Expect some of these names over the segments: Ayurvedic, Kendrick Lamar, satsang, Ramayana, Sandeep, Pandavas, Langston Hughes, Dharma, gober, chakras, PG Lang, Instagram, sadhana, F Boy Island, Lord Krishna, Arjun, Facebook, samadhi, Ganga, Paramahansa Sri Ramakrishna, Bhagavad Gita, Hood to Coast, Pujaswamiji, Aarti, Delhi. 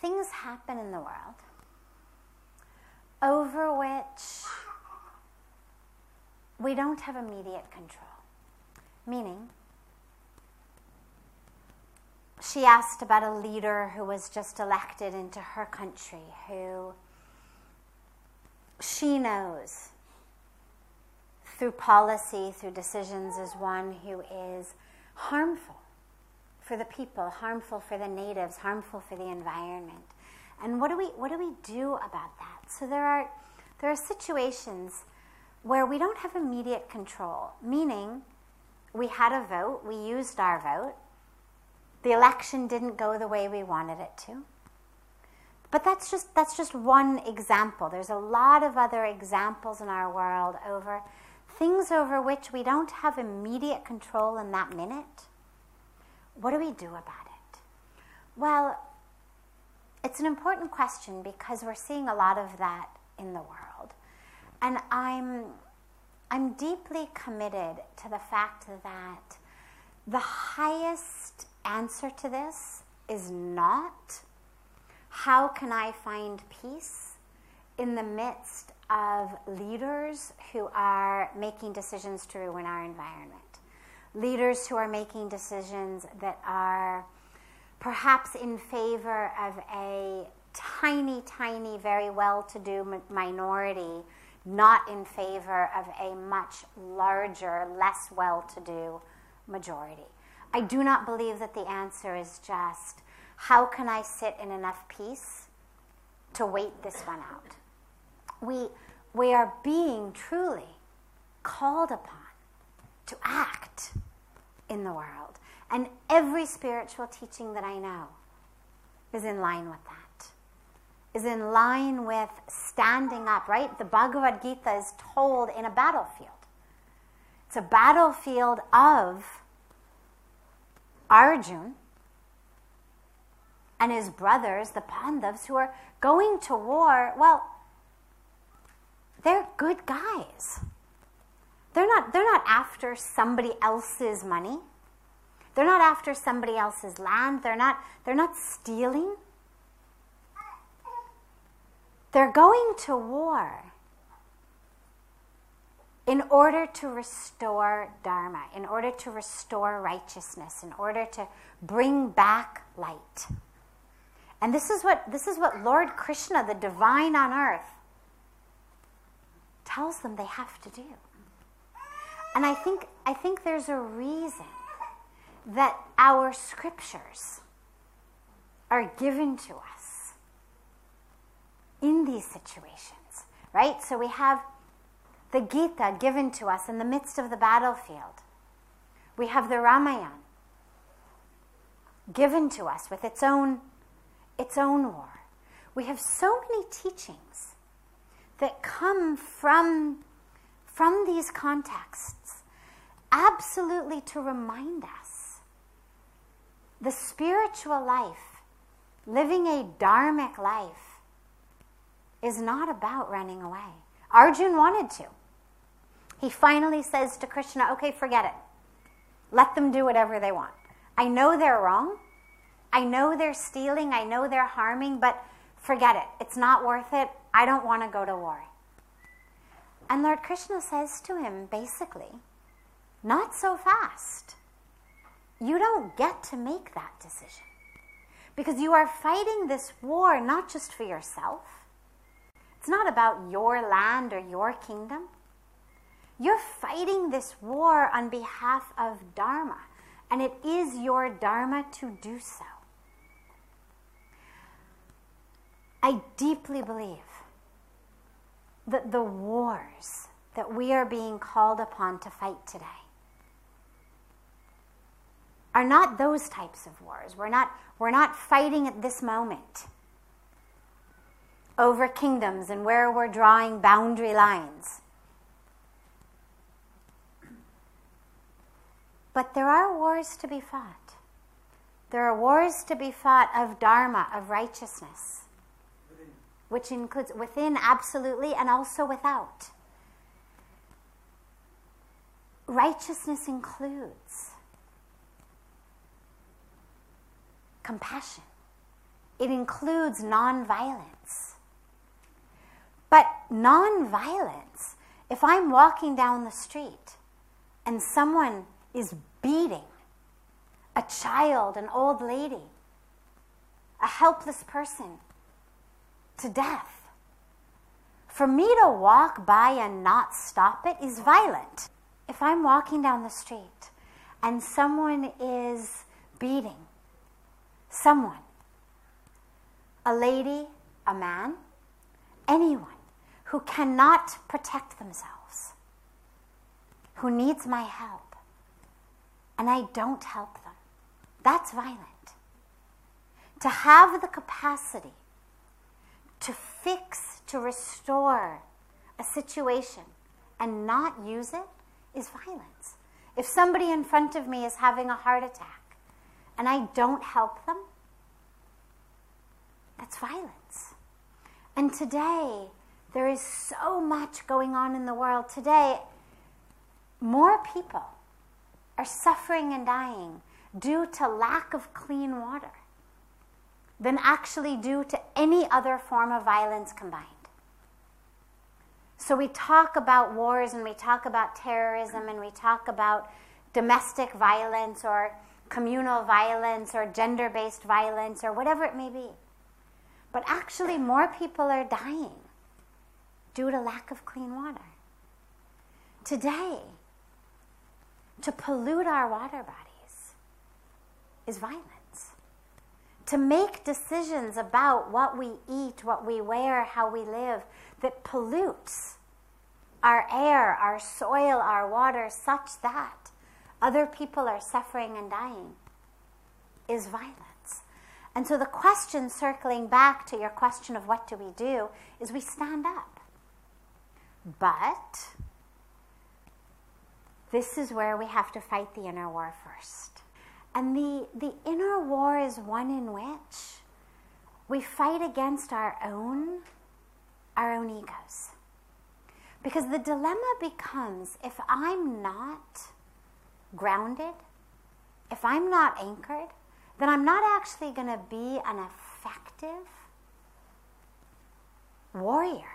Things happen in the world over which we don't have immediate control. Meaning, she asked about a leader who was just elected into her country, who she knows through policy, through decisions, is one who is harmful for the people, harmful for the natives, harmful for the environment. And what do we do about that? So there are situations where we don't have immediate control, meaning we had a vote, we used our vote, the election didn't go the way we wanted it to. But that's just one example. There's a lot of other examples in our world over things over which we don't have immediate control in that minute. What do we do about it? Well, it's an important question because we're seeing a lot of that in the world. And I'm deeply committed to the fact that the highest answer to this is not, how can I find peace in the midst of leaders who are making decisions to ruin our environment? Leaders who are making decisions that are perhaps in favor of a tiny, tiny, very well-to-do minority, not in favor of a much larger, less well-to-do majority. I do not believe that the answer is just, how can I sit in enough peace to wait this one out? We are being truly called upon to act in the world. And every spiritual teaching that I know is in line with that, is in line with standing up, right? The Bhagavad Gita is told in a battlefield. It's a battlefield of Arjun and his brothers, the Pandavas, who are going to war. Well, they're good guys. They're not after somebody else's money. They're not after somebody else's land. They're not stealing. They're going to war in order to restore Dharma, in order to restore righteousness, in order to bring back light. And this is what Lord Krishna, the divine on earth, tells them they have to do. And I think there's a reason that our scriptures are given to us in these situations, right? So we have the Gita given to us in the midst of the battlefield. We have the Ramayana given to us with its own war. We have so many teachings that come from these contexts, absolutely to remind us the spiritual life, living a dharmic life, is not about running away. Arjun wanted to. He finally says to Krishna, okay, forget it. Let them do whatever they want. I know they're wrong. I know they're stealing. I know they're harming, but forget it. It's not worth it. I don't want to go to war. And Lord Krishna says to him, basically, not so fast. You don't get to make that decision. Because you are fighting this war not just for yourself. It's not about your land or your kingdom. You're fighting this war on behalf of Dharma. And it is your Dharma to do so. I deeply believe that the wars that we are being called upon to fight today are not those types of wars. We're not fighting at this moment over kingdoms and where we're drawing boundary lines. But there are wars to be fought. There are wars to be fought of Dharma, of righteousness, which includes within, absolutely, and also without. righteousness includes compassion. It includes nonviolence. But nonviolence, if I'm walking down the street and someone is beating a child, an old lady, a helpless person to death, for me to walk by and not stop it is violent. If I'm walking down the street and someone is beating someone, a lady, a man, anyone who cannot protect themselves, who needs my help, and I don't help them, that's violent. To have the capacity to fix, to restore a situation and not use it is violence. If somebody in front of me is having a heart attack and I don't help them, that's violence. And today, there is so much going on in the world. Today, more people are suffering and dying due to lack of clean water than actually due to any other form of violence combined. So we talk about wars and we talk about terrorism and we talk about domestic violence or communal violence or gender-based violence or whatever it may be. But actually more people are dying due to lack of clean water. Today, to pollute our water bodies is violence. To make decisions about what we eat, what we wear, how we live, that pollutes our air, our soil, our water, such that other people are suffering and dying, is violence. And so the question, circling back to your question of what do we do, is we stand up. But this is where we have to fight the inner war first. And the inner war is one in which we fight against our own egos. Because the dilemma becomes, if I'm not grounded, if I'm not anchored, then I'm not actually going to be an effective warrior.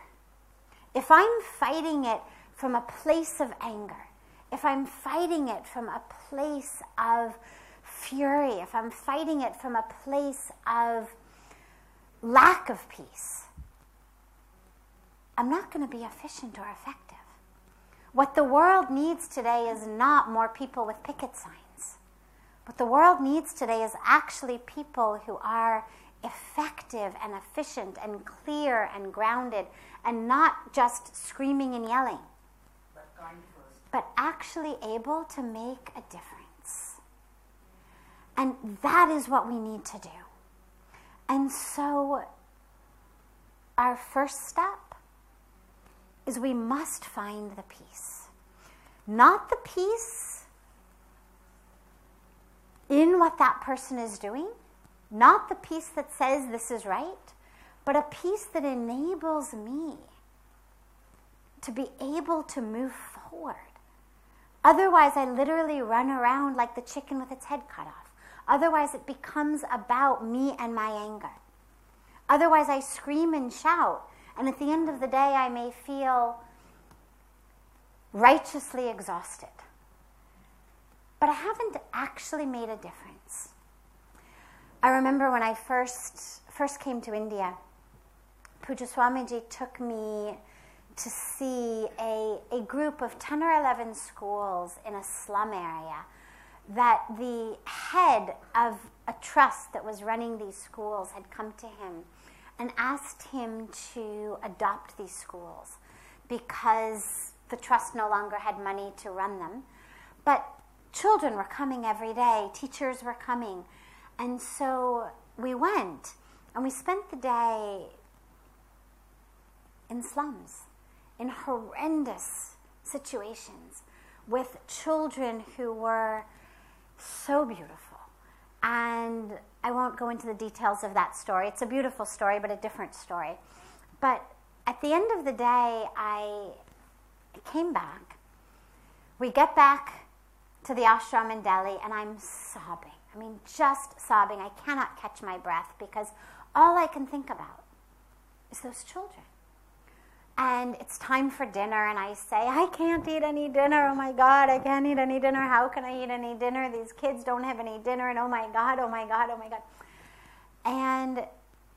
If I'm fighting it from a place of anger, if I'm fighting it from a place of fury, if I'm fighting it from a place of lack of peace, I'm not going to be efficient or effective. What the world needs today is not more people with picket signs. What the world needs today is actually people who are effective and efficient and clear and grounded and not just screaming and yelling, but actually able to make a difference. And that is what we need to do. And so our first step is we must find the peace. Not the peace in what that person is doing, not the peace that says this is right, but a peace that enables me to be able to move forward. Otherwise, I literally run around like the chicken with its head cut off. Otherwise, it becomes about me and my anger. Otherwise, I scream and shout, and at the end of the day, I may feel righteously exhausted. But I haven't actually made a difference. I remember when I first came to India, Pujaswamiji took me to see a group of 10 or 11 schools in a slum area that the head of a trust that was running these schools had come to him and asked him to adopt these schools because the trust no longer had money to run them. But children were coming every day, teachers were coming. And so we went and we spent the day in slums, in horrendous situations, with children who were so beautiful. And I won't go into the details of that story. It's a beautiful story, but a different story. But at the end of the day, I came back We get back to the ashram in Delhi, and I'm sobbing. I mean, just sobbing. I cannot catch my breath because all I can think about is those children. And it's time for dinner, and I say, I can't eat any dinner. Oh, my God, I can't eat any dinner. How can I eat any dinner? These kids don't have any dinner, and oh, my God, oh, my God, oh, my God. And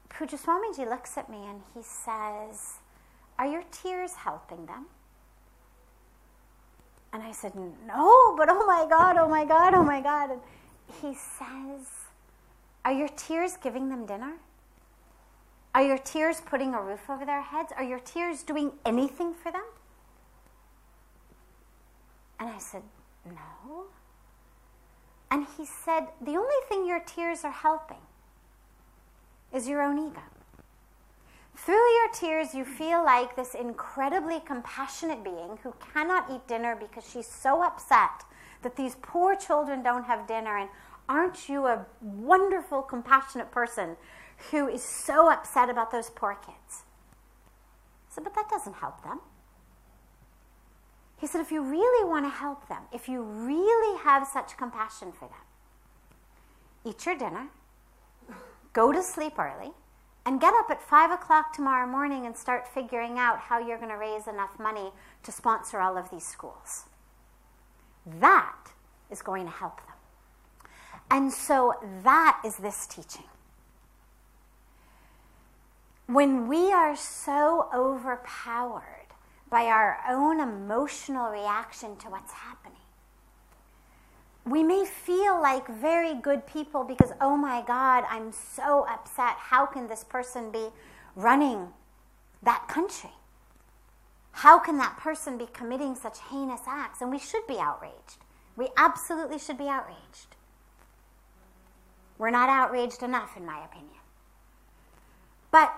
Pujaswamiji looks at me, and he says, are your tears helping them? And I said, no, but oh, my God, oh, my God, oh, my God. And he says, are your tears giving them dinner? Are your tears putting a roof over their heads? Are your tears doing anything for them? And I said, no. And he said, the only thing your tears are helping is your own ego. Through your tears, you feel like this incredibly compassionate being who cannot eat dinner because she's so upset that these poor children don't have dinner. And aren't you a wonderful, compassionate person who is so upset about those poor kids? I said, but that doesn't help them. He said, if you really want to help them, if you really have such compassion for them, eat your dinner, go to sleep early, and get up at 5 o'clock tomorrow morning and start figuring out how you're going to raise enough money to sponsor all of these schools. That is going to help them. And so that is this teaching. When we are so overpowered by our own emotional reaction to what's happening, we may feel like very good people because, oh my God, I'm so upset. How can this person be running that country? How can that person be committing such heinous acts? And we should be outraged. We absolutely should be outraged. We're not outraged enough, in my opinion. But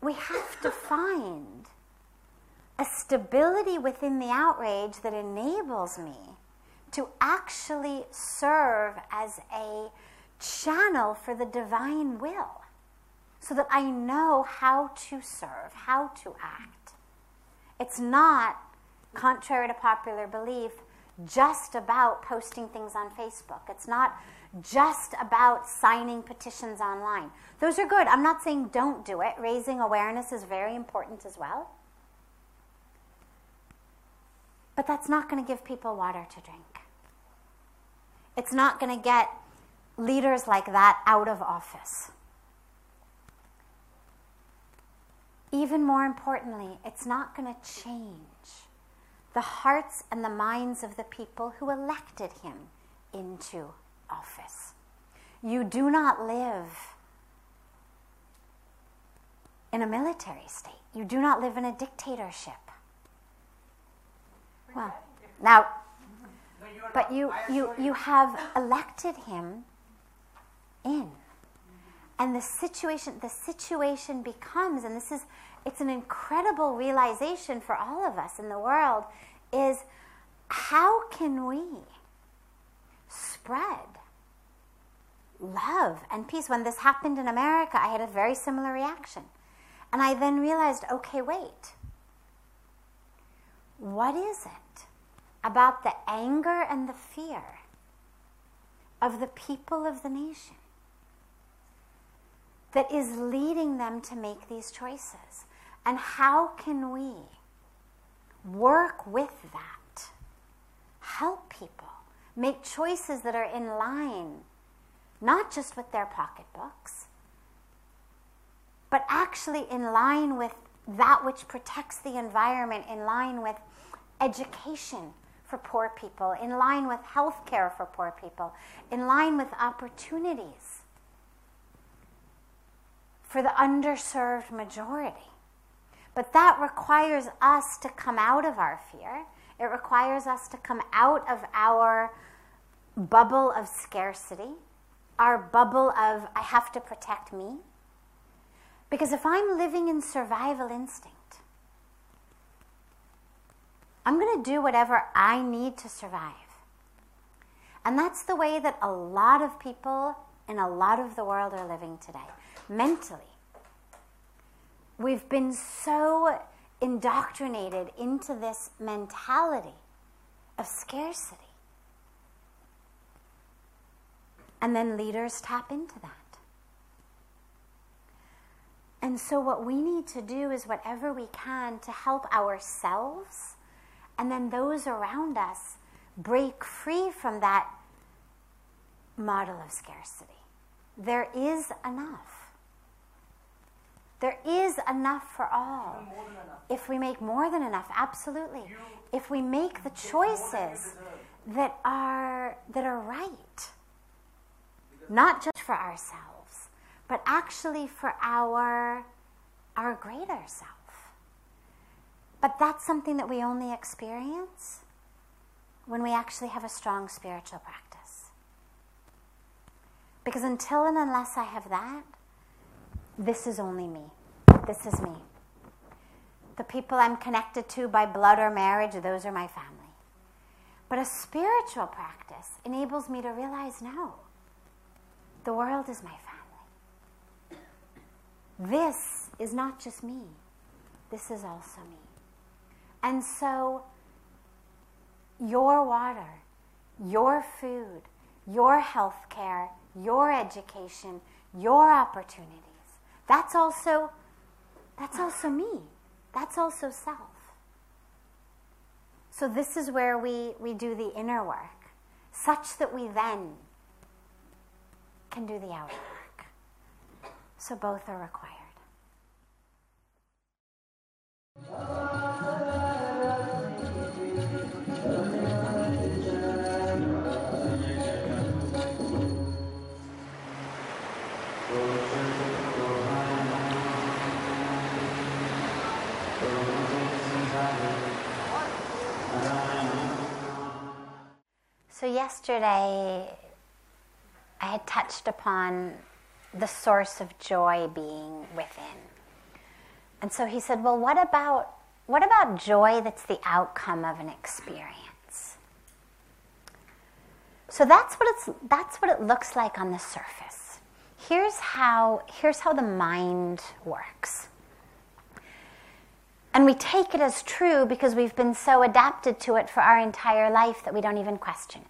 we have to find a stability within the outrage that enables me to actually serve as a channel for the divine will, so that I know how to serve, how to act. It's not, contrary to popular belief, just about posting things on Facebook. It's not just about signing petitions online. Those are good. I'm not saying don't do it. Raising awareness is very important as well. But that's not going to give people water to drink. It's not going to get leaders like that out of office. Even more importantly, it's not going to change the hearts and the minds of the people who elected him into office. You do not live in a military state. You do not live in a dictatorship. Well, now, but you have elected him in. And the situation becomes, and it's an incredible realization for all of us in the world, is how can we spread love and peace? When this happened in America, I had a very similar reaction. And I then realized, okay, wait. What is it about the anger and the fear of the people of the nation that is leading them to make these choices? And how can we work with that, help people make choices that are in line, not just with their pocketbooks, but actually in line with that which protects the environment, in line with education for poor people, in line with health care for poor people, in line with opportunities for the underserved majority. But that requires us to come out of our fear. It requires us to come out of our bubble of scarcity, our bubble of, I have to protect me. Because if I'm living in survival instinct, I'm going to do whatever I need to survive. And that's the way that a lot of people in a lot of the world are living today, mentally. We've been so indoctrinated into this mentality of scarcity. And then leaders tap into that. And so what we need to do is whatever we can to help ourselves and then those around us break free from that model of scarcity. There is enough. There is enough for all. If we make more than enough, absolutely. If we make the choices that are right, not just for ourselves, but actually for our greater self. But that's something that we only experience when we actually have a strong spiritual practice. Because until and unless I have that, this is only me. This is me. The people I'm connected to by blood or marriage, those are my family. But a spiritual practice enables me to realize, no, the world is my family. This is not just me. This is also me. And so your water, your food, your health care, your education, your opportunities, that's also me. That's also self. So this is where we do the inner work, such that we then can do the outer work. So both are required. So yesterday, I had touched upon the source of joy being within. And so he said, well, what about joy that's the outcome of an experience? So that's what it looks like on the surface. Here's how the mind works. And we take it as true because we've been so adapted to it for our entire life that we don't even question it.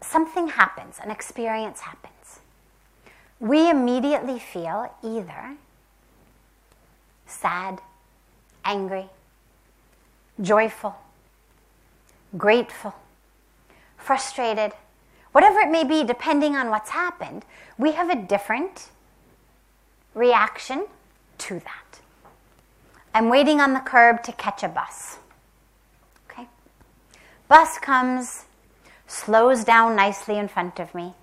Something happens, an experience happens. We immediately feel either sad, angry, joyful, grateful, frustrated, whatever it may be, depending on what's happened, we have a different reaction to that. I'm waiting on the curb to catch a bus. Okay? Bus comes, slows down nicely in front of me.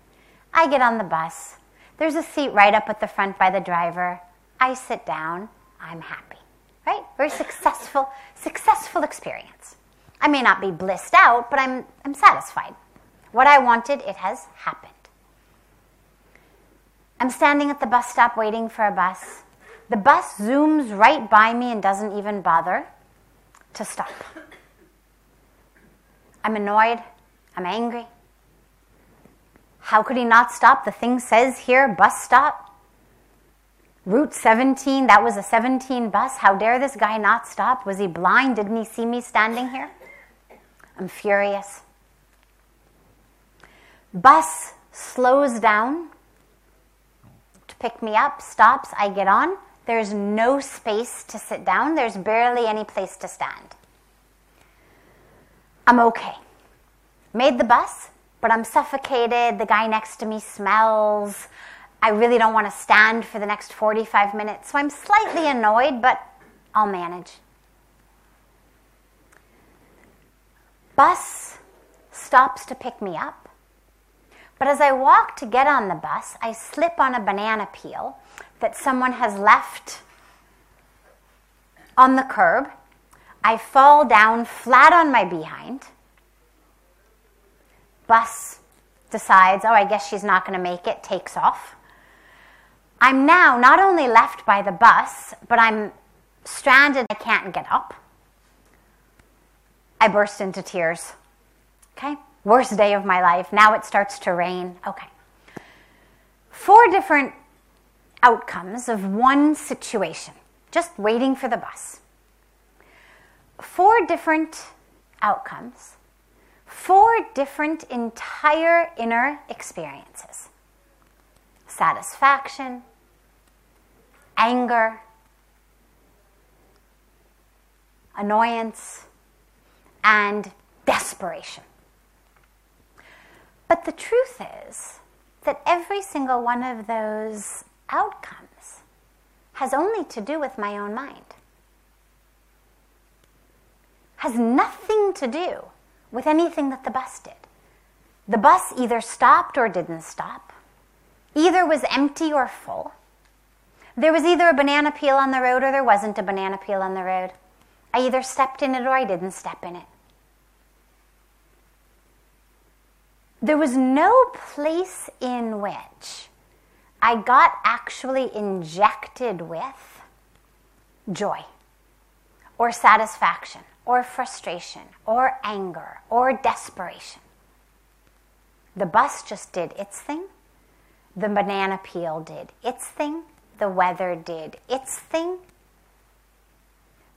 I get on the bus. There's a seat right up at the front by the driver. I sit down. I'm happy. Right? Very successful experience. I may not be blissed out, but I'm satisfied. What I wanted, it has happened. I'm standing at the bus stop waiting for a bus. The bus zooms right by me and doesn't even bother to stop. I'm annoyed. I'm angry. How could he not stop? The thing says here, bus stop. Route 17, that was a 17 bus. How dare this guy not stop? Was he blind? Didn't he see me standing here? I'm furious. Bus slows down to pick me up, stops, I get on. There's no space to sit down. There's barely any place to stand. I'm okay. Made the bus, but I'm suffocated. The guy next to me smells. I really don't want to stand for the next 45 minutes, so I'm slightly annoyed, but I'll manage. Bus stops to pick me up. But as I walk to get on the bus, I slip on a banana peel that someone has left on the curb. I fall down flat on my behind. Bus decides, oh, I guess she's not going to make it, takes off. I'm now not only left by the bus, but I'm stranded. I can't get up. I burst into tears. Okay? Worst day of my life. Now it starts to rain. Okay. 4 different outcomes of one situation. Just waiting for the bus. four different outcomes, four different entire inner experiences. Satisfaction, anger, annoyance, and desperation. But the truth is that every single one of those outcomes has only to do with my own mind. Has nothing to do with anything that the bus did. The bus either stopped or didn't stop. Either was empty or full. There was either a banana peel on the road or there wasn't a banana peel on the road. I either stepped in it or I didn't step in it. There was no place in which I got actually injected with joy or satisfaction or frustration or anger or desperation. The bus just did its thing. The banana peel did its thing. The weather did its thing.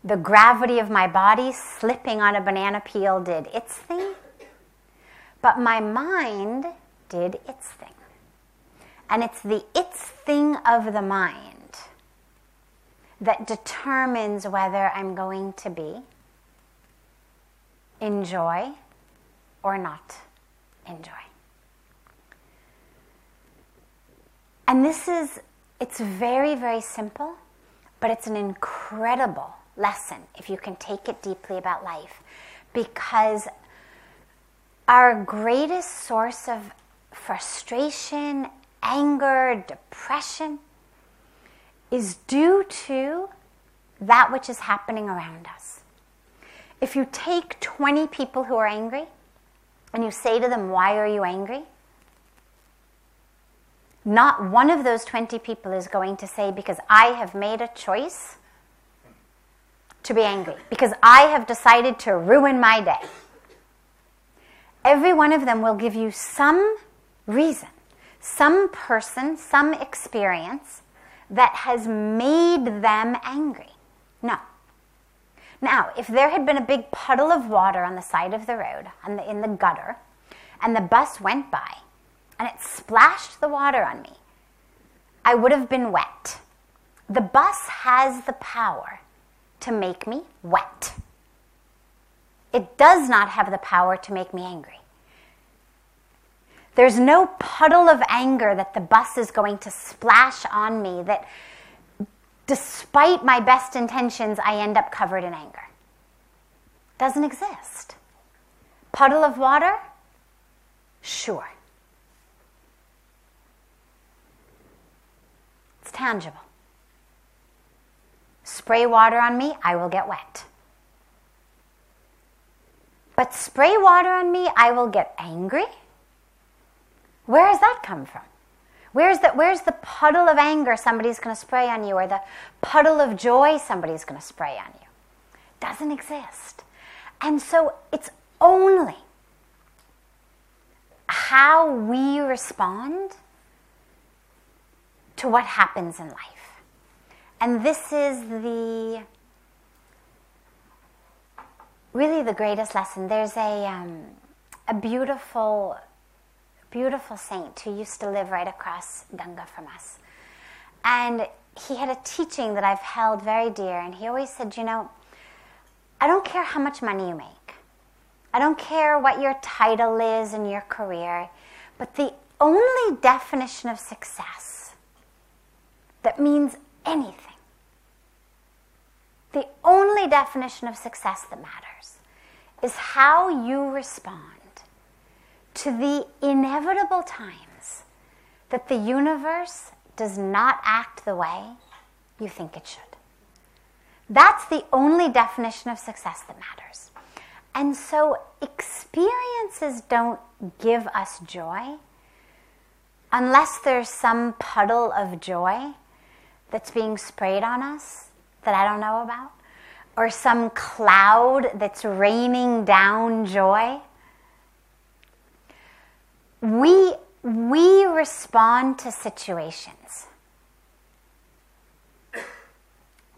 The gravity of my body slipping on a banana peel did its thing. But my mind did its thing. And it's the its thing of the mind that determines whether I'm going to be in joy or not in joy. And this is, it's very, very simple, but it's an incredible lesson if you can take it deeply about life, because our greatest source of frustration, anger, depression is due to that which is happening around us. If you take 20 people who are angry and you say to them, why are you angry? Not one of those 20 people is going to say, because I have made a choice to be angry, because I have decided to ruin my day. Every one of them will give you some reason, some person, some experience that has made them angry. No. Now, if there had been a big puddle of water on the side of the road, in the gutter, and the bus went by, and it splashed the water on me, I would have been wet. The bus has the power to make me wet. It does not have the power to make me angry. There's no puddle of anger that the bus is going to splash on me that, despite my best intentions, I end up covered in anger. Doesn't exist. Puddle of water? Sure. It's tangible. Spray water on me, I will get wet. But spray water on me, I will get angry? Where has that come from? Where's the puddle of anger somebody's going to spray on you, or the puddle of joy somebody's going to spray on you? Doesn't exist. And so it's only how we respond to what happens in life. And this is really the greatest lesson. There's a beautiful saint who used to live right across Ganga from us. And he had a teaching that I've held very dear, and he always said, you know, I don't care how much money you make. I don't care what your title is in your career, but the only definition of success that means anything, the only definition of success that matters, is how you respond to the inevitable times that the universe does not act the way you think it should. That's the only definition of success that matters. And so experiences don't give us joy unless there's some puddle of joy that's being sprayed on us that I don't know about, or some cloud that's raining down joy. We respond to situations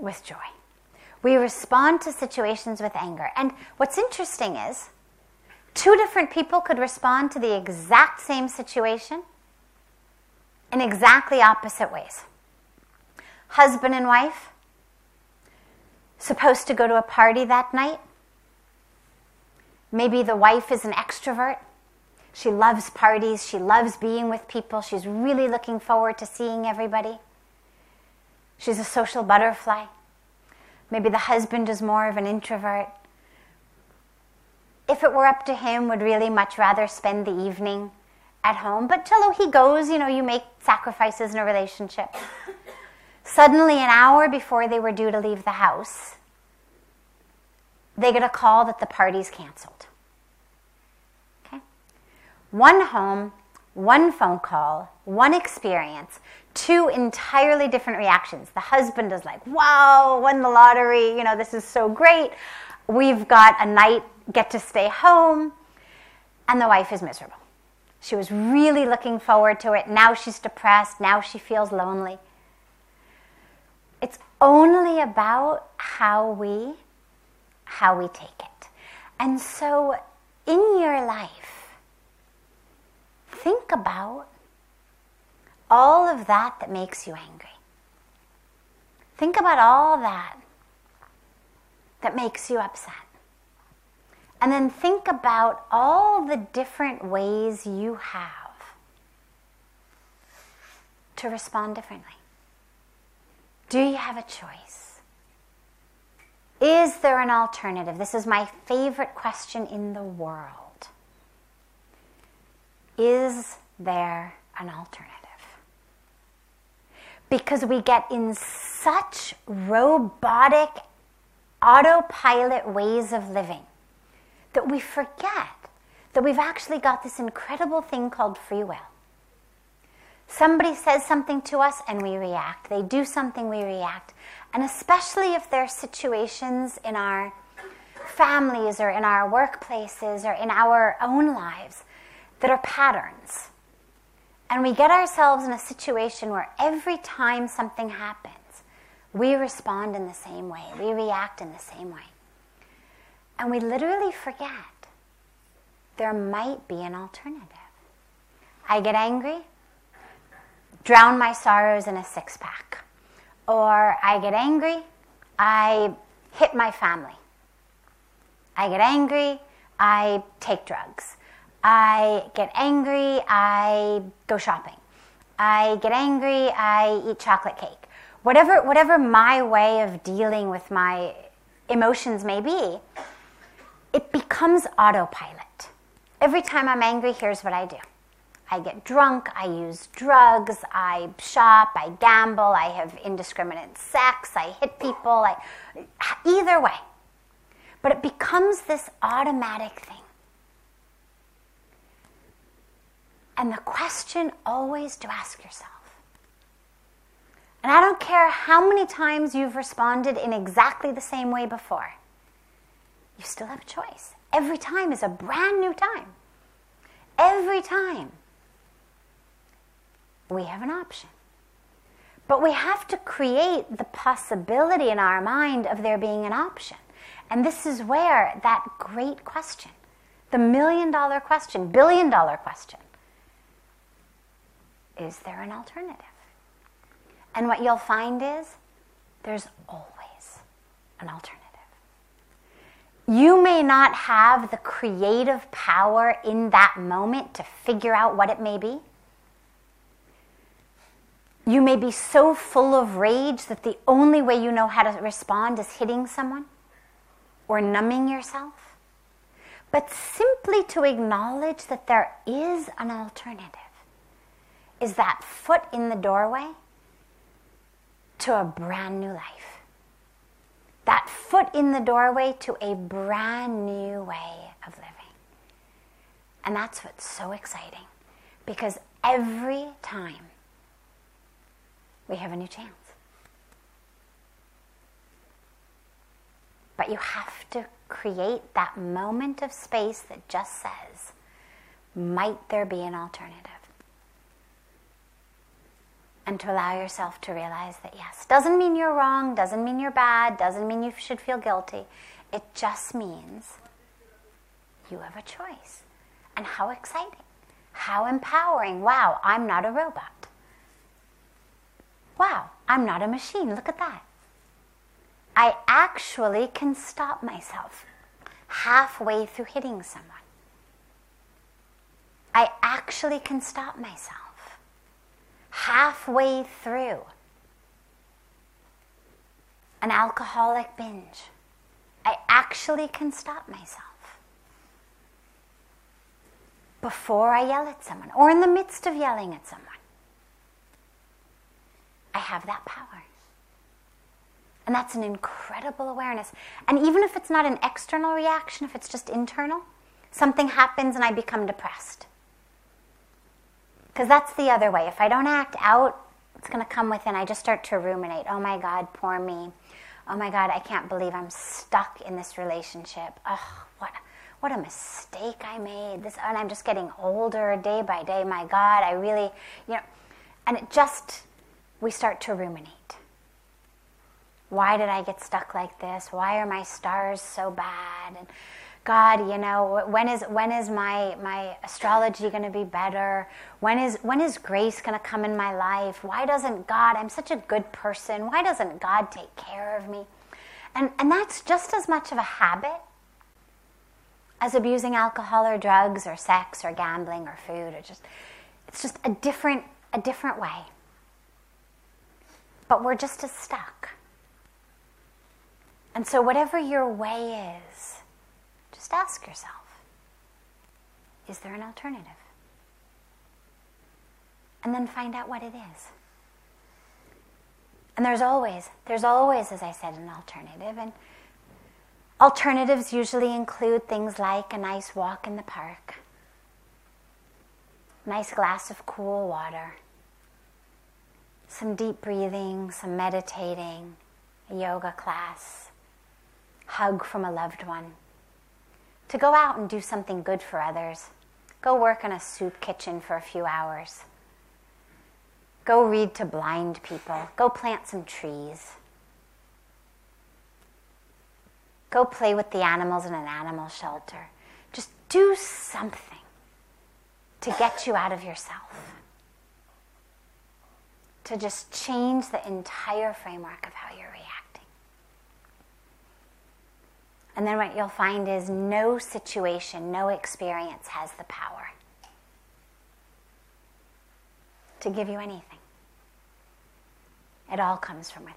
with joy. We respond to situations with anger. And what's interesting is, two different people could respond to the exact same situation in exactly opposite ways. Husband and wife, supposed to go to a party that night. Maybe the wife is an extrovert. She loves parties. She loves being with people. She's really looking forward to seeing everybody. She's a social butterfly. Maybe the husband is more of an introvert. If it were up to him, would really much rather spend the evening at home. But till he goes, you make sacrifices in a relationship. Suddenly, an hour before they were due to leave the house, they get a call that the party's canceled. Okay? One home, one phone call, one experience, two entirely different reactions. The husband is like, wow, won the lottery, this is so great. We've got a night, get to stay home. And the wife is miserable. She was really looking forward to it. Now she's depressed. Now she feels lonely. It's only about how we take it. And so in your life, think about all of that makes you angry. Think about all that makes you upset. And then think about all the different ways you have to respond differently. Do you have a choice? Is there an alternative? This is my favorite question in the world. Is there an alternative? Because we get in such robotic, autopilot ways of living that we forget that we've actually got this incredible thing called free will. Somebody says something to us and we react. They do something, we react. And especially if there are situations in our families or in our workplaces or in our own lives that are patterns. And we get ourselves in a situation where every time something happens, we respond in the same way. We react in the same way. And we literally forget there might be an alternative. I get angry, drown my sorrows in a six-pack. Or I get angry, I hit my family. I get angry, I take drugs. I get angry, I go shopping. I get angry, I eat chocolate cake. Whatever my way of dealing with my emotions may be, it becomes autopilot. Every time I'm angry, here's what I do. I get drunk, I use drugs, I shop, I gamble, I have indiscriminate sex, I hit people, either way. But it becomes this automatic thing. And the question always to ask yourself, and I don't care how many times you've responded in exactly the same way before, you still have a choice. Every time is a brand new time. Every time we have an option. But we have to create the possibility in our mind of there being an option. And this is where that great question, the million-dollar question, billion-dollar question, is there an alternative? And what you'll find is there's always an alternative. You may not have the creative power in that moment to figure out what it may be. You may be so full of rage that the only way you know how to respond is hitting someone or numbing yourself. But simply to acknowledge that there is an alternative is that foot in the doorway to a brand new life. That foot in the doorway to a brand new way of living. And that's what's so exciting, because every time we have a new chance. But you have to create that moment of space that just says, might there be an alternative? and to allow yourself to realize that yes, doesn't mean you're wrong, doesn't mean you're bad, doesn't mean you should feel guilty. It just means you have a choice. And how exciting, how empowering. Wow, I'm not a robot. Wow, I'm not a machine, look at that. I actually can stop myself halfway through hitting someone. I actually can stop myself halfway through an alcoholic binge. I actually can stop myself before I yell at someone or in the midst of yelling at someone. I have that power. And that's an incredible awareness. And even if it's not an external reaction, if it's just internal, something happens and I become depressed. Because that's the other way. If I don't act out, it's going to come within. I just start to ruminate. Oh my God, poor me. Oh my God, I can't believe I'm stuck in this relationship. Oh, what a mistake I made. This, and I'm just getting older day by day. My God, I really, you know. And it just, we start to ruminate. Why did I get stuck like this? Why are my stars so bad? And God, you know, when is my astrology going to be better? When is grace going to come in my life? Why doesn't God, I'm such a good person, why doesn't God take care of me? And that's just as much of a habit as abusing alcohol or drugs or sex or gambling or food or just, it's just a different way. But we're just as stuck. And so whatever your way is, just ask yourself, is there an alternative? And then find out what it is. And there's always, as I said, an alternative. And alternatives usually include things like a nice walk in the park, a nice glass of cool water, some deep breathing, some meditating, a yoga class, hug from a loved one, to go out and do something good for others. Go work in a soup kitchen for a few hours. Go read to blind people. Go plant some trees. Go play with the animals in an animal shelter. Just do something to get you out of yourself. To just change the entire framework of how you're reacting. And then what you'll find is no situation, no experience has the power to give you anything. It all comes from within.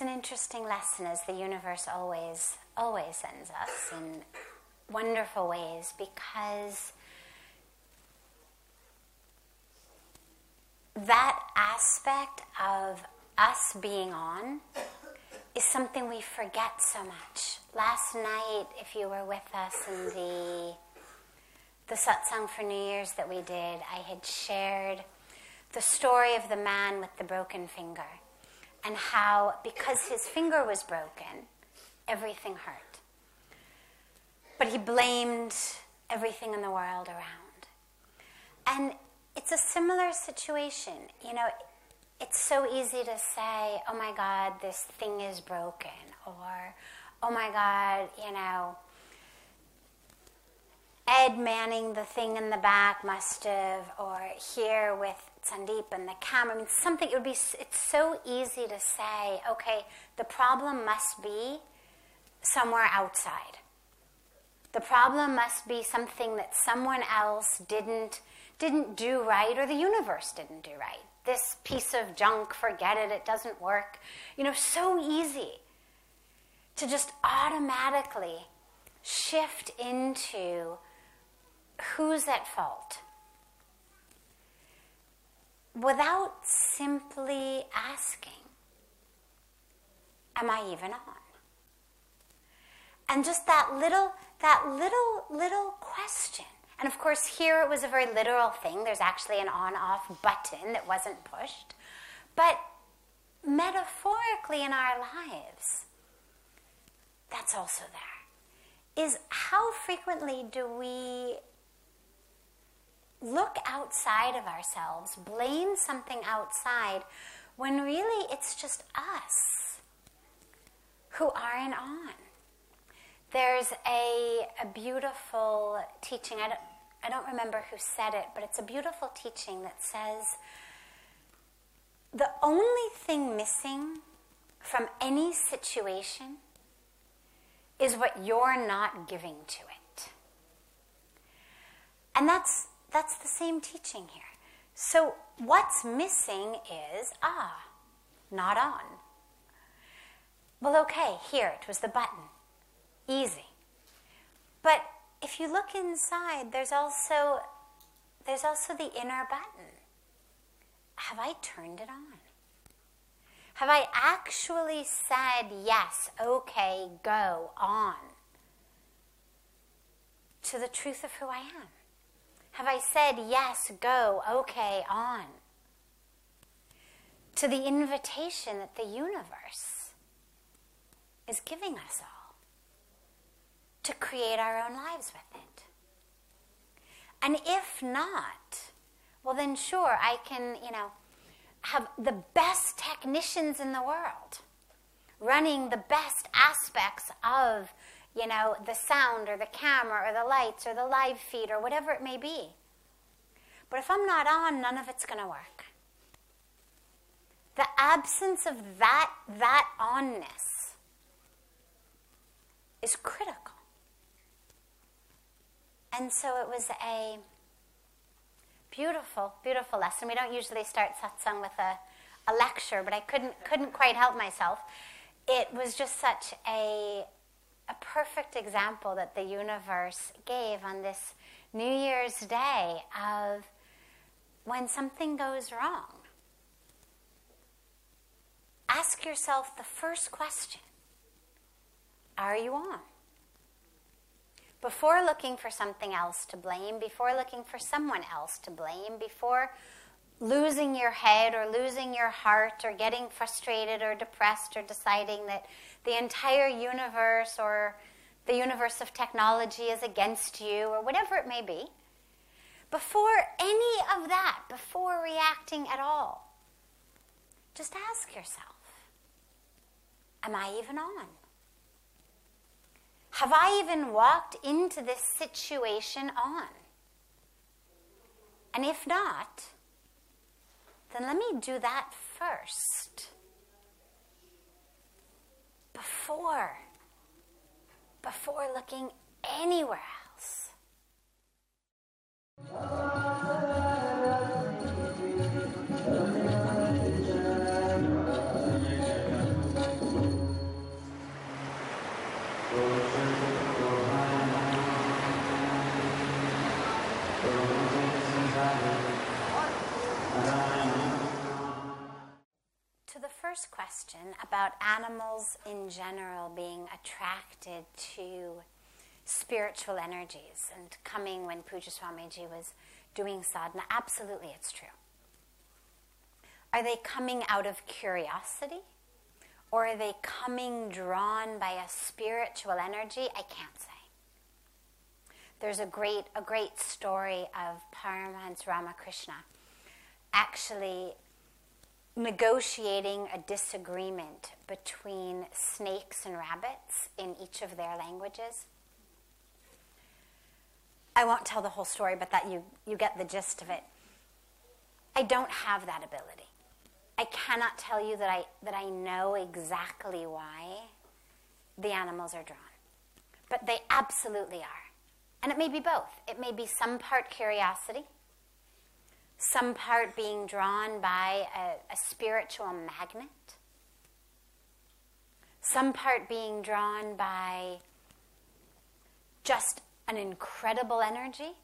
An interesting lesson, as the universe always sends us in wonderful ways, because that aspect of us being on is something we forget so much. Last night, if you were with us in the satsang for New Year's that we did, I had shared the story of the man with the broken finger. And how, because his finger was broken, everything hurt. But he blamed everything in the world around. And it's a similar situation. You know, it's so easy to say, oh my God, this thing is broken. Or, oh my God, you know, Ed manning the thing in the back must have, or here with Sandeep and the camera, I mean, something, it would be, it's so easy to say, okay, the problem must be somewhere outside. The problem must be something that someone else didn't do right, or the universe didn't do right. This piece of junk, forget it, it doesn't work. You know, so easy to just automatically shift into who's at fault, without simply asking, am I even on? And just that little question. And of course, here it was a very literal thing. There's actually an on-off button that wasn't pushed. But metaphorically in our lives, that's also there, is how frequently do we look outside of ourselves, blame something outside, when really it's just us who aren't on. There's a beautiful teaching, I don't remember who said it, but it's a beautiful teaching that says, the only thing missing from any situation is what you're not giving to it. And that's the same teaching here. So what's missing is, not on. Well, okay, here, it was the button. Easy. But if you look inside, there's also the inner button. Have I turned it on? Have I actually said, yes, okay, go on to the truth of who I am? Have I said, yes, go, okay, on to the invitation that the universe is giving us all to create our own lives with it? And if not, well then sure, I can, have the best technicians in the world running the best aspects of the sound or the camera or the lights or the live feed or whatever it may be. But if I'm not on, none of it's going to work. The absence of that onness is critical. And so it was a beautiful, beautiful lesson. We don't usually start satsang with a lecture, but I couldn't quite help myself. It was just such a perfect example that the universe gave on this New Year's Day of when something goes wrong, ask yourself the first question, are you on? Before looking for something else to blame, before looking for someone else to blame, before losing your head or losing your heart or getting frustrated or depressed or deciding that the entire universe or the universe of technology is against you or whatever it may be, before any of that, before reacting at all, just ask yourself, am I even on? Have I even walked into this situation on? And if not, then let me do that first before looking anywhere else. First question about animals in general being attracted to spiritual energies and coming when Pujaswamiji was doing sadhana, absolutely it's true. Are they coming out of curiosity? Or are they coming drawn by a spiritual energy? I can't say. There's a great story of Paramahansa Ramakrishna actually negotiating a disagreement between snakes and rabbits in each of their languages. I won't tell the whole story, but that you get the gist of it. I don't have that ability. I cannot tell you that I know exactly why the animals are drawn, but they absolutely are. And it may be both. It may be some part curiosity, some part being drawn by a spiritual magnet, some part being drawn by just an incredible energy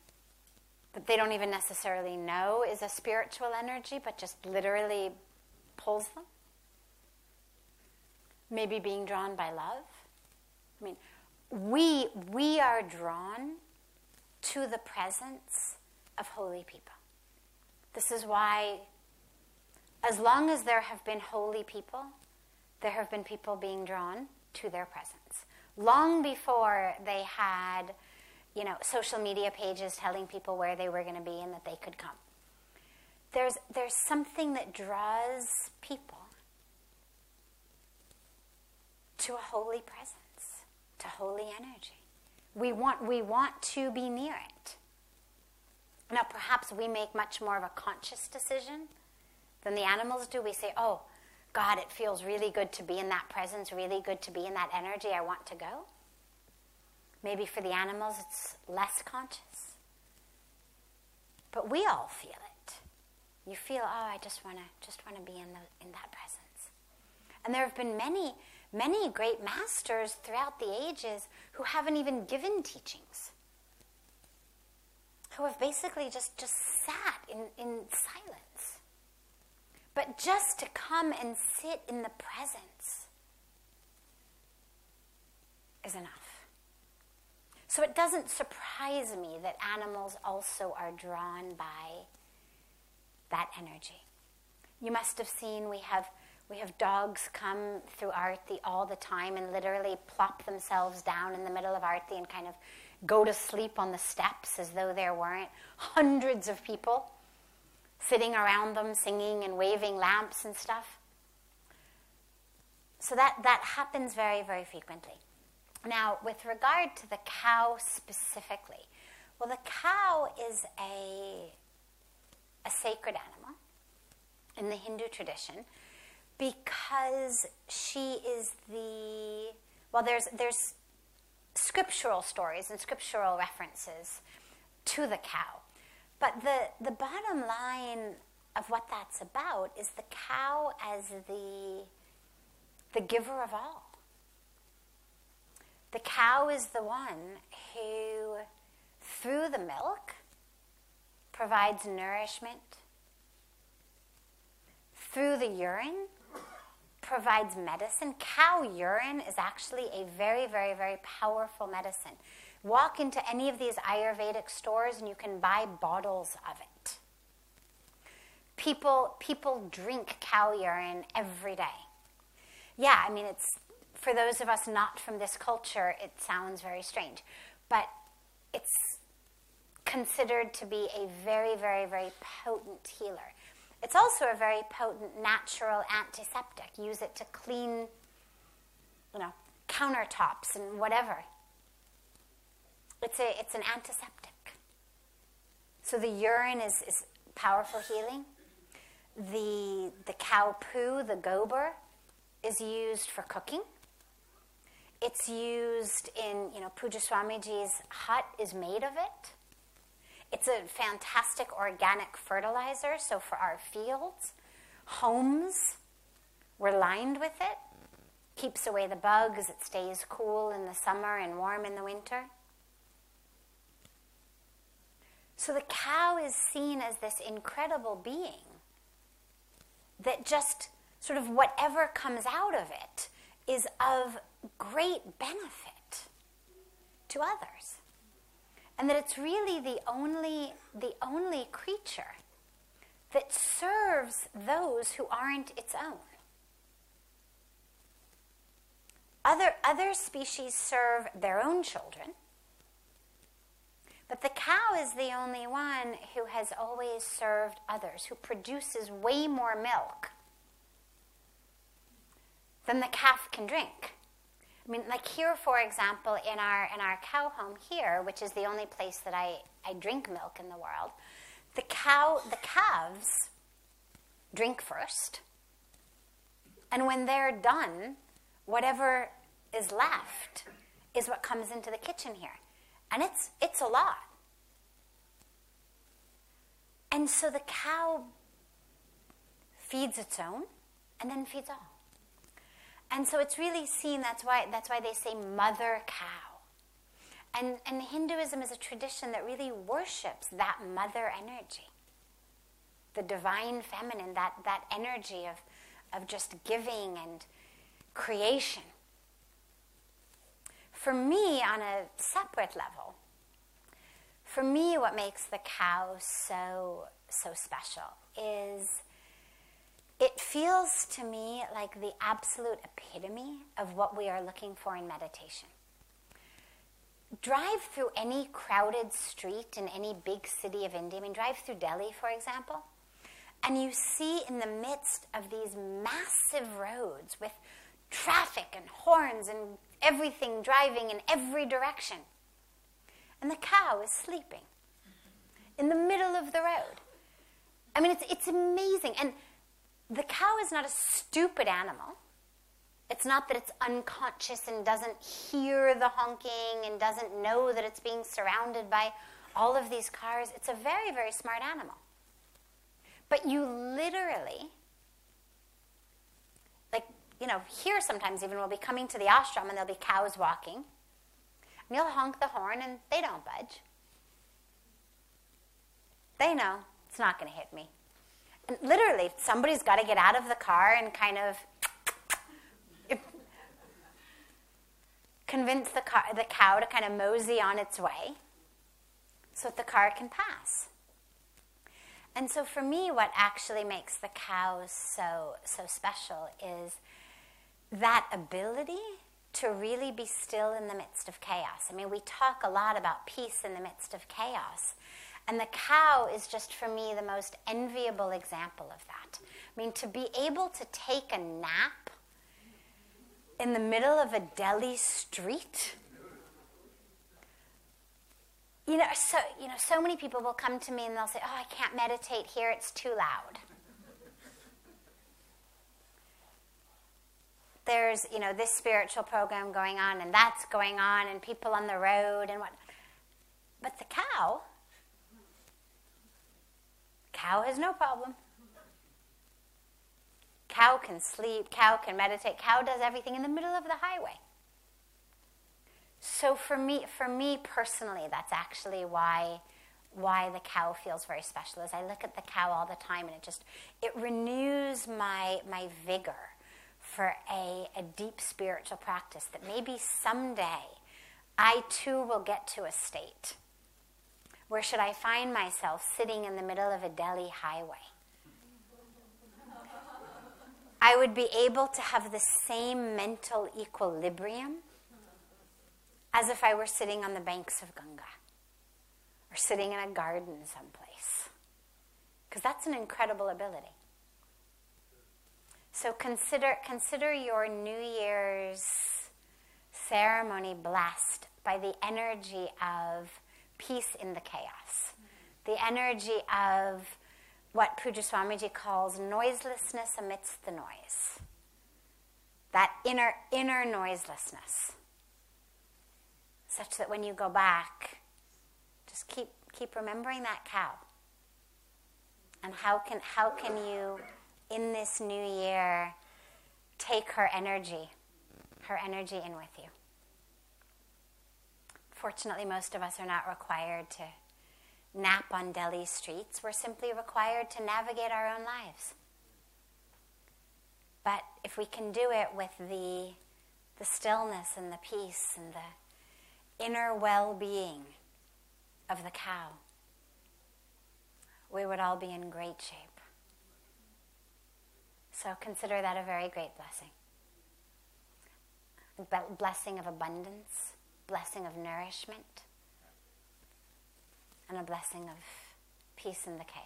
that they don't even necessarily know is a spiritual energy, but just literally pulls them. Maybe being drawn by love. I mean, we are drawn to the presence of holy people. This is why, as long as there have been holy people, there have been people being drawn to their presence. Long before they had, you know, social media pages telling people where they were going to be and that they could come. There's something that draws people to a holy presence, to holy energy. We want to be near it. Now, perhaps we make much more of a conscious decision than the animals do. We say, oh, God, it feels really good to be in that presence, really good to be in that energy. I want to go. Maybe for the animals, it's less conscious. But we all feel it. You feel, oh, I just want to be in that presence. And there have been many, many great masters throughout the ages who haven't even given teachings, who have basically just sat in silence. But just to come and sit in the presence is enough. So it doesn't surprise me that animals also are drawn by that energy. You must have seen we have dogs come through Aarti all the time and literally plop themselves down in the middle of Aarti and kind of go to sleep on the steps as though there weren't hundreds of people sitting around them singing and waving lamps and stuff. So that happens very, very frequently. Now, with regard to the cow specifically, well, the cow is a sacred animal in the Hindu tradition because she is the, well, there's scriptural stories and scriptural references to the cow. But the bottom line of what that's about is the cow as the giver of all. The cow is the one who, through the milk, provides nourishment. Through the urine, provides medicine. Cow urine is actually a very, very, very powerful medicine. Walk into any of these Ayurvedic stores and you can buy bottles of it. People drink cow urine every day. Yeah, I mean, it's, for those of us not from this culture, it sounds very strange, but it's considered to be a very, very, very potent healer. It's also a very potent natural antiseptic. Use it to clean, you know, countertops and whatever. It's an antiseptic. So the urine is powerful healing. The cow poo, the gober, is used for cooking. It's used in, you know, Pujaswamiji's hut is made of it. It's a fantastic organic fertilizer, so for our fields, homes, we're lined with it. Keeps away the bugs, it stays cool in the summer and warm in the winter. So the cow is seen as this incredible being that just sort of whatever comes out of it is of great benefit to others. And that it's really the only creature that serves those who aren't its own. Other species serve their own children, but the cow is the only one who has always served others, who produces way more milk than the calf can drink. I mean, like here, for example, in our cow home here, which is the only place that I drink milk in the world, the calves drink first. And when they're done, whatever is left is what comes into the kitchen here. And it's a lot. And so the cow feeds its own and then feeds all. And so it's really seen, that's why they say mother cow. And Hinduism is a tradition that really worships that mother energy, the divine feminine, that energy of just giving and creation. For me, on a separate level, for me, what makes the cow so special is it feels to me like the absolute epitome of what we are looking for in meditation. Drive through any crowded street in any big city of India, I mean, drive through Delhi, for example, and you see in the midst of these massive roads with traffic and horns and everything driving in every direction, and the cow is sleeping in the middle of the road. I mean, it's amazing. And the cow is not a stupid animal. It's not that it's unconscious and doesn't hear the honking and doesn't know that it's being surrounded by all of these cars. It's a very, very smart animal. But you literally, like, you know, here sometimes even we'll be coming to the ashram and there'll be cows walking. And you'll honk the horn and they don't budge. They know it's not going to hit me. And literally, somebody's got to get out of the car and kind of convince the cow to kind of mosey on its way so that the car can pass. And so for me, what actually makes the cow so special is that ability to really be still in the midst of chaos. I mean, we talk a lot about peace in the midst of chaos. And the cow is just, for me, the most enviable example of that. I mean, to be able to take a nap in the middle of a Delhi street. So many people will come to me and they'll say, "Oh, I can't meditate here, it's too loud." There's, you know, this spiritual program going on and that's going on and people on the road and what. But the cow has no problem. Cow can sleep, cow can meditate, cow does everything in the middle of the highway. So for me personally, that's actually why the cow feels very special, is I look at the cow all the time and it renews my vigor for a deep spiritual practice that maybe someday I too will get to a state where should I find myself sitting in the middle of a Delhi highway, I would be able to have the same mental equilibrium as if I were sitting on the banks of Ganga or sitting in a garden someplace. Because that's an incredible ability. So consider your New Year's ceremony blessed by the energy of peace in the chaos, the energy of what Pujaswamiji calls noiselessness amidst the noise, that inner noiselessness, such that when you go back, just keep remembering that cow. And how can you, in this new year, take her energy in with you? Fortunately, most of us are not required to nap on Delhi streets. We're simply required to navigate our own lives. But if we can do it with the stillness and the peace and the inner well-being of the cow, we would all be in great shape. So consider that a very great blessing. A blessing of abundance, blessing of nourishment, and a blessing of peace in the chaos.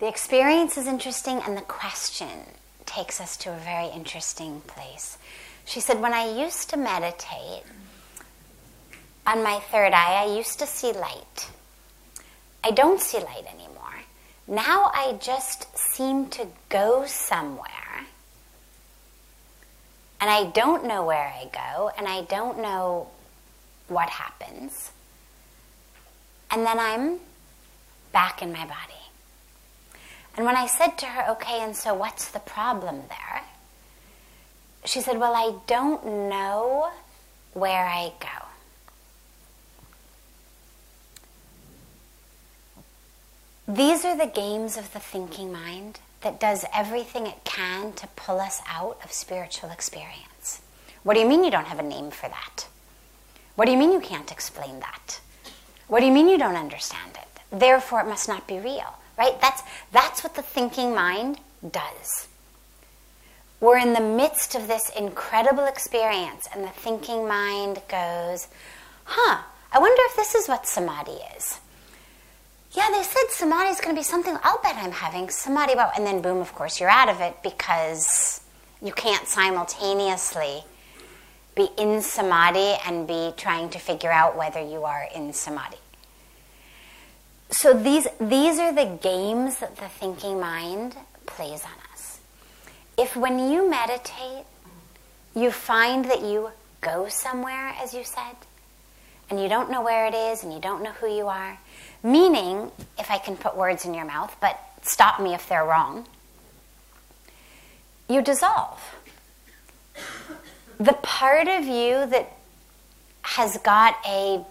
The experience is interesting, and the question takes us to a very interesting place. She said, when I used to meditate on my third eye, I used to see light. I don't see light anymore. Now I just seem to go somewhere, and I don't know where I go, and I don't know what happens. And then I'm back in my body. And when I said to her, okay, and so what's the problem there? She said, well, I don't know where I go. These are the games of the thinking mind that does everything it can to pull us out of spiritual experience. What do you mean you don't have a name for that? What do you mean you can't explain that? What do you mean you don't understand it? Therefore, it must not be real, right? That's what the thinking mind does. We're in the midst of this incredible experience, and the thinking mind goes, huh, I wonder if this is what samadhi is. Yeah, they said samadhi is going to be something, I'll bet I'm having samadhi. And then boom, of course, you're out of it because you can't simultaneously be in samadhi and be trying to figure out whether you are in samadhi. So these are the games that the thinking mind plays on us. If when you meditate, you find that you go somewhere, as you said, and you don't know where it is and you don't know who you are, meaning, if I can put words in your mouth, but stop me if they're wrong, you dissolve. The part of you that has got a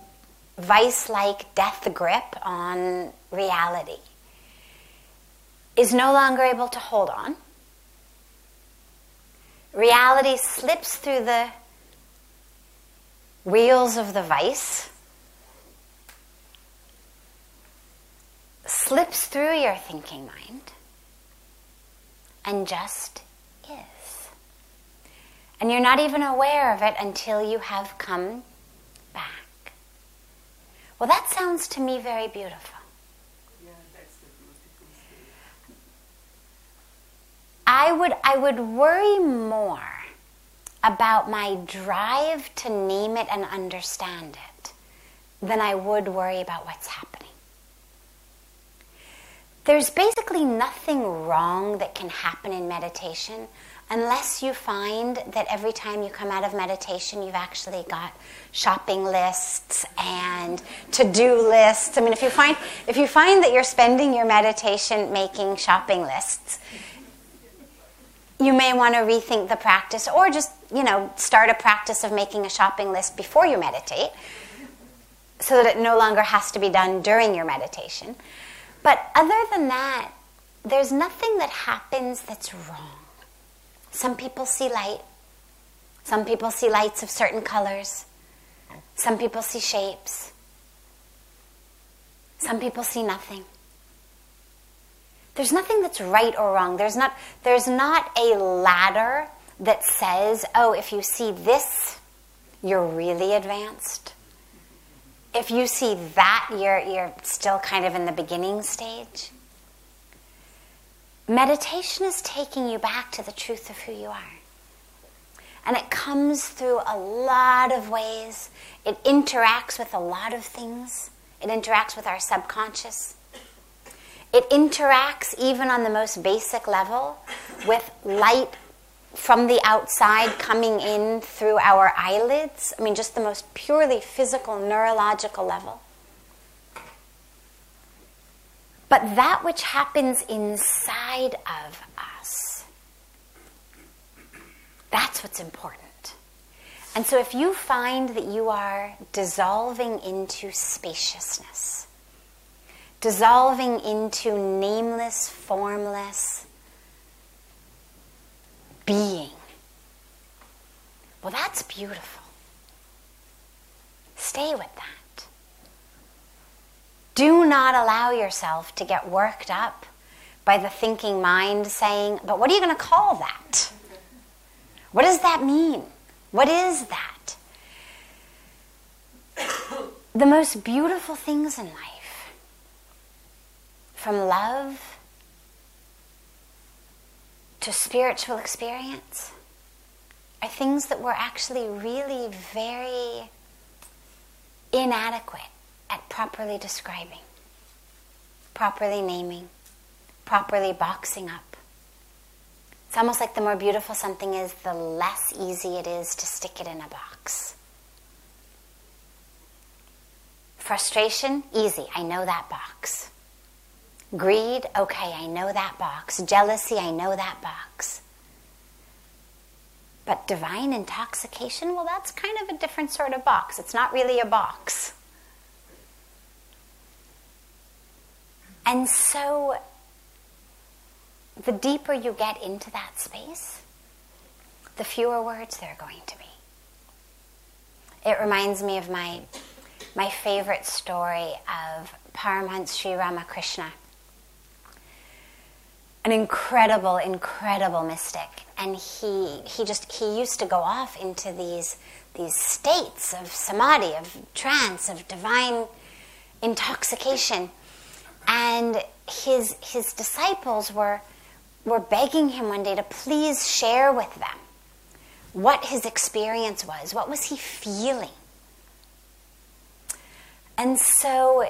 vice-like death grip on reality is no longer able to hold on. Reality slips through the wheels of the vice, slips through your thinking mind, and just is. And you're not even aware of it until you have come back. Well, that sounds to me very beautiful. Yeah, that's the beautiful thing. I would worry more about my drive to name it and understand it than I would worry about what's happening. There's basically nothing wrong that can happen in meditation unless you find that every time you come out of meditation, you've actually got shopping lists and to-do lists. I mean, if you find that you're spending your meditation making shopping lists, you may want to rethink the practice or just, start a practice of making a shopping list before you meditate so that it no longer has to be done during your meditation. But other than that, there's nothing that happens that's wrong. Some people see light. Some people see lights of certain colors. Some people see shapes. Some people see nothing. There's nothing that's right or wrong. There's not a ladder that says, oh, if you see this, you're really advanced. If you see that, you're still kind of in the beginning stage. Meditation is taking you back to the truth of who you are. And it comes through a lot of ways. It interacts with a lot of things. It interacts with our subconscious. It interacts even on the most basic level with light from the outside coming in through our eyelids. I mean, just the most purely physical, neurological level. But that which happens inside of us, that's what's important. And so if you find that you are dissolving into spaciousness, dissolving into nameless, formless being. Well, that's beautiful. Stay with that. Do not allow yourself to get worked up by the thinking mind saying, but what are you going to call that? What does that mean? What is that? The most beautiful things in life, from love to spiritual experience, are things that we're actually really very inadequate at properly describing, properly naming, properly boxing up. It's almost like the more beautiful something is, the less easy it is to stick it in a box. Frustration, easy, I know that box. Greed, okay, I know that box. Jealousy, I know that box. But divine intoxication, well, that's kind of a different sort of box. It's not really a box. And so, the deeper you get into that space, the fewer words there are going to be. It reminds me of my favorite story of Paramahansa Sri Ramakrishna, an incredible, incredible mystic. And he used to go off into these states of samadhi, of trance, of divine intoxication. And his disciples were begging him one day to please share with them what his experience was. What was he feeling? And so,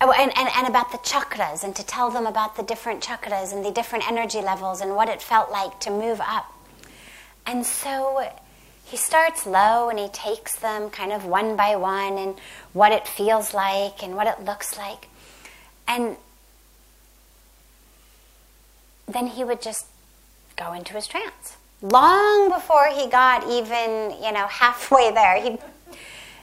and about the chakras, and to tell them about the different chakras and the different energy levels and what it felt like to move up. And so he starts low and he takes them kind of one by one, and what it feels like and what it looks like. And then he would just go into his trance. Long before he got even, halfway there, he'd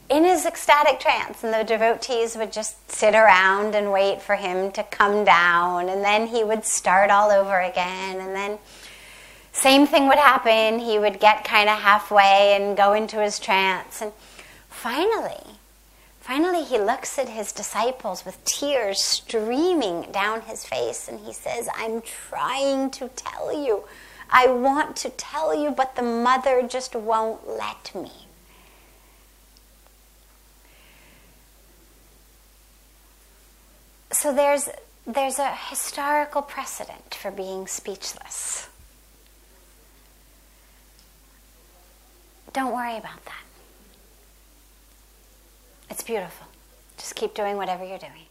in his ecstatic trance, and the devotees would just sit around and wait for him to come down, and then he would start all over again, and then same thing would happen. He would get kind of halfway and go into his trance, and finally he looks at his disciples with tears streaming down his face, and he says, "I'm trying to tell you. I want to tell you, but the mother just won't let me." So there's a historical precedent for being speechless. Don't worry about that. It's beautiful. Just keep doing whatever you're doing.